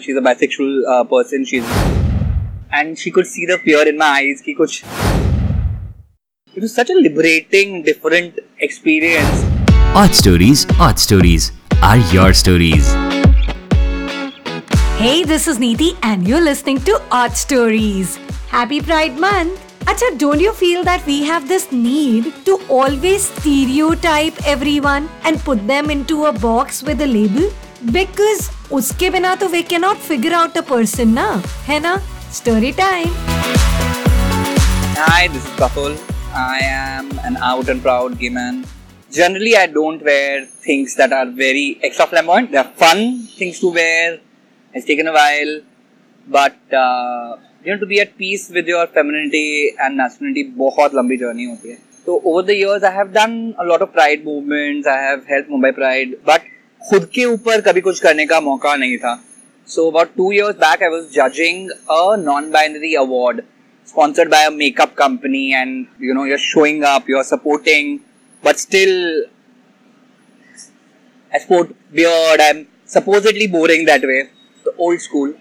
She's a bisexual person. And she could see the fear in my eyes. It was such a liberating, different experience. Odd stories are your stories. Hey, this is Neeti and you're listening to Odd Stories. Happy Pride Month! Achha, don't you feel that we have this need to always stereotype everyone and put them into a box with a label? Because uske bina to we cannot figure out a person, na? Hai na? Story time! Hi, this is Bakul. I am an out and proud gay man. Generally, I don't wear things that are very extra flamboyant. They are fun things to wear. It's taken a while, but to be at peace with your femininity and masculinity, बहुत लंबी journey होती है. So over the years, I have done a lot of pride movements. I have helped Mumbai Pride, but खुद के ऊपर कभी कुछ करने का मौका नहीं था. So about 2 years back, I was judging a non-binary award sponsored by a makeup company, and you're showing up, you're supporting, but still, I sport beard. I'm supposedly boring that way. The old school.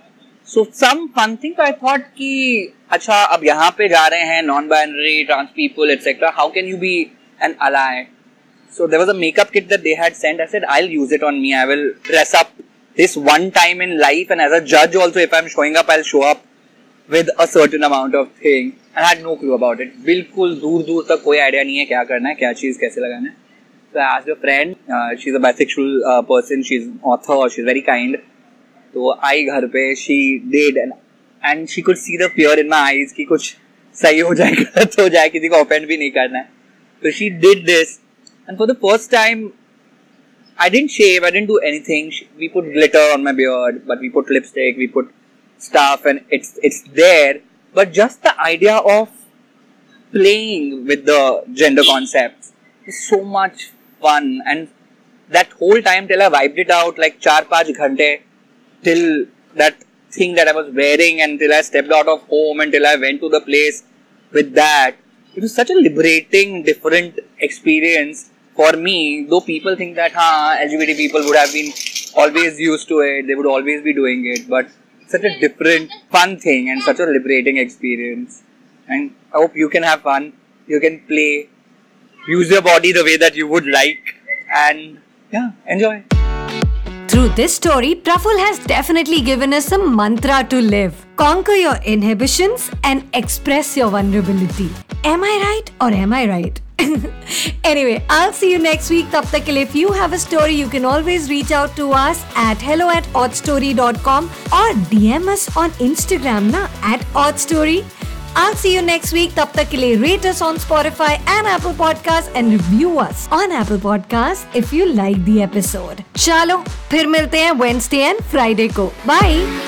So some fun thing I thought कि अच्छा अब यहाँ पे जा रहे हैं non-binary, trans people, etc. How can you be an ally? So there was a makeup kit that they had sent. I said I'll use it on me. I will dress up this one time in life, and as a judge also, if I'm showing up, I'll show up with a certain amount of thing. I had no clue about it. बिल्कुल दूर तक कोई idea नहीं है क्या करना है, क्या चीज़ कैसे लगाना है. So I asked a friend. She's a bisexual person. She's an author. She's very kind. So I घर पे, she did, and she could see the fear in my eyes कि कुछ सही हो जाए, गलत हो जाए, किसी को offend भी नहीं करना है. So she did this, and for the first time, I didn't shave, I didn't do anything. We put glitter on my beard, but we put lipstick, we put stuff, and it's there. But just the idea of playing with the gender concepts is so much fun, and that whole time till I wiped it out, like 4-5 घंटे. Till that thing that I was wearing, and till I stepped out of home, and till I went to the place with that, it was such a liberating, different experience for me. Though people think that LGBT people would have been always used to it, they would always be doing it, but such a different, fun thing and such a liberating experience. And I hope you can have fun, you can play, use your body the way that you would like, and enjoy. Through this story, Praful has definitely given us a mantra to live. Conquer your inhibitions and express your vulnerability. Am I right or am I right? Anyway, I'll see you next week. Tab tak ke liye, if you have a story, you can always reach out to us at hello@oddstory.com or DM us on Instagram @oddstory. I'll see you next week. Tab tak ke liye, rate us on Spotify and Apple Podcasts and review us on Apple Podcasts if you like the episode. Chalo, phir milte hain Wednesday and Friday ko. Bye.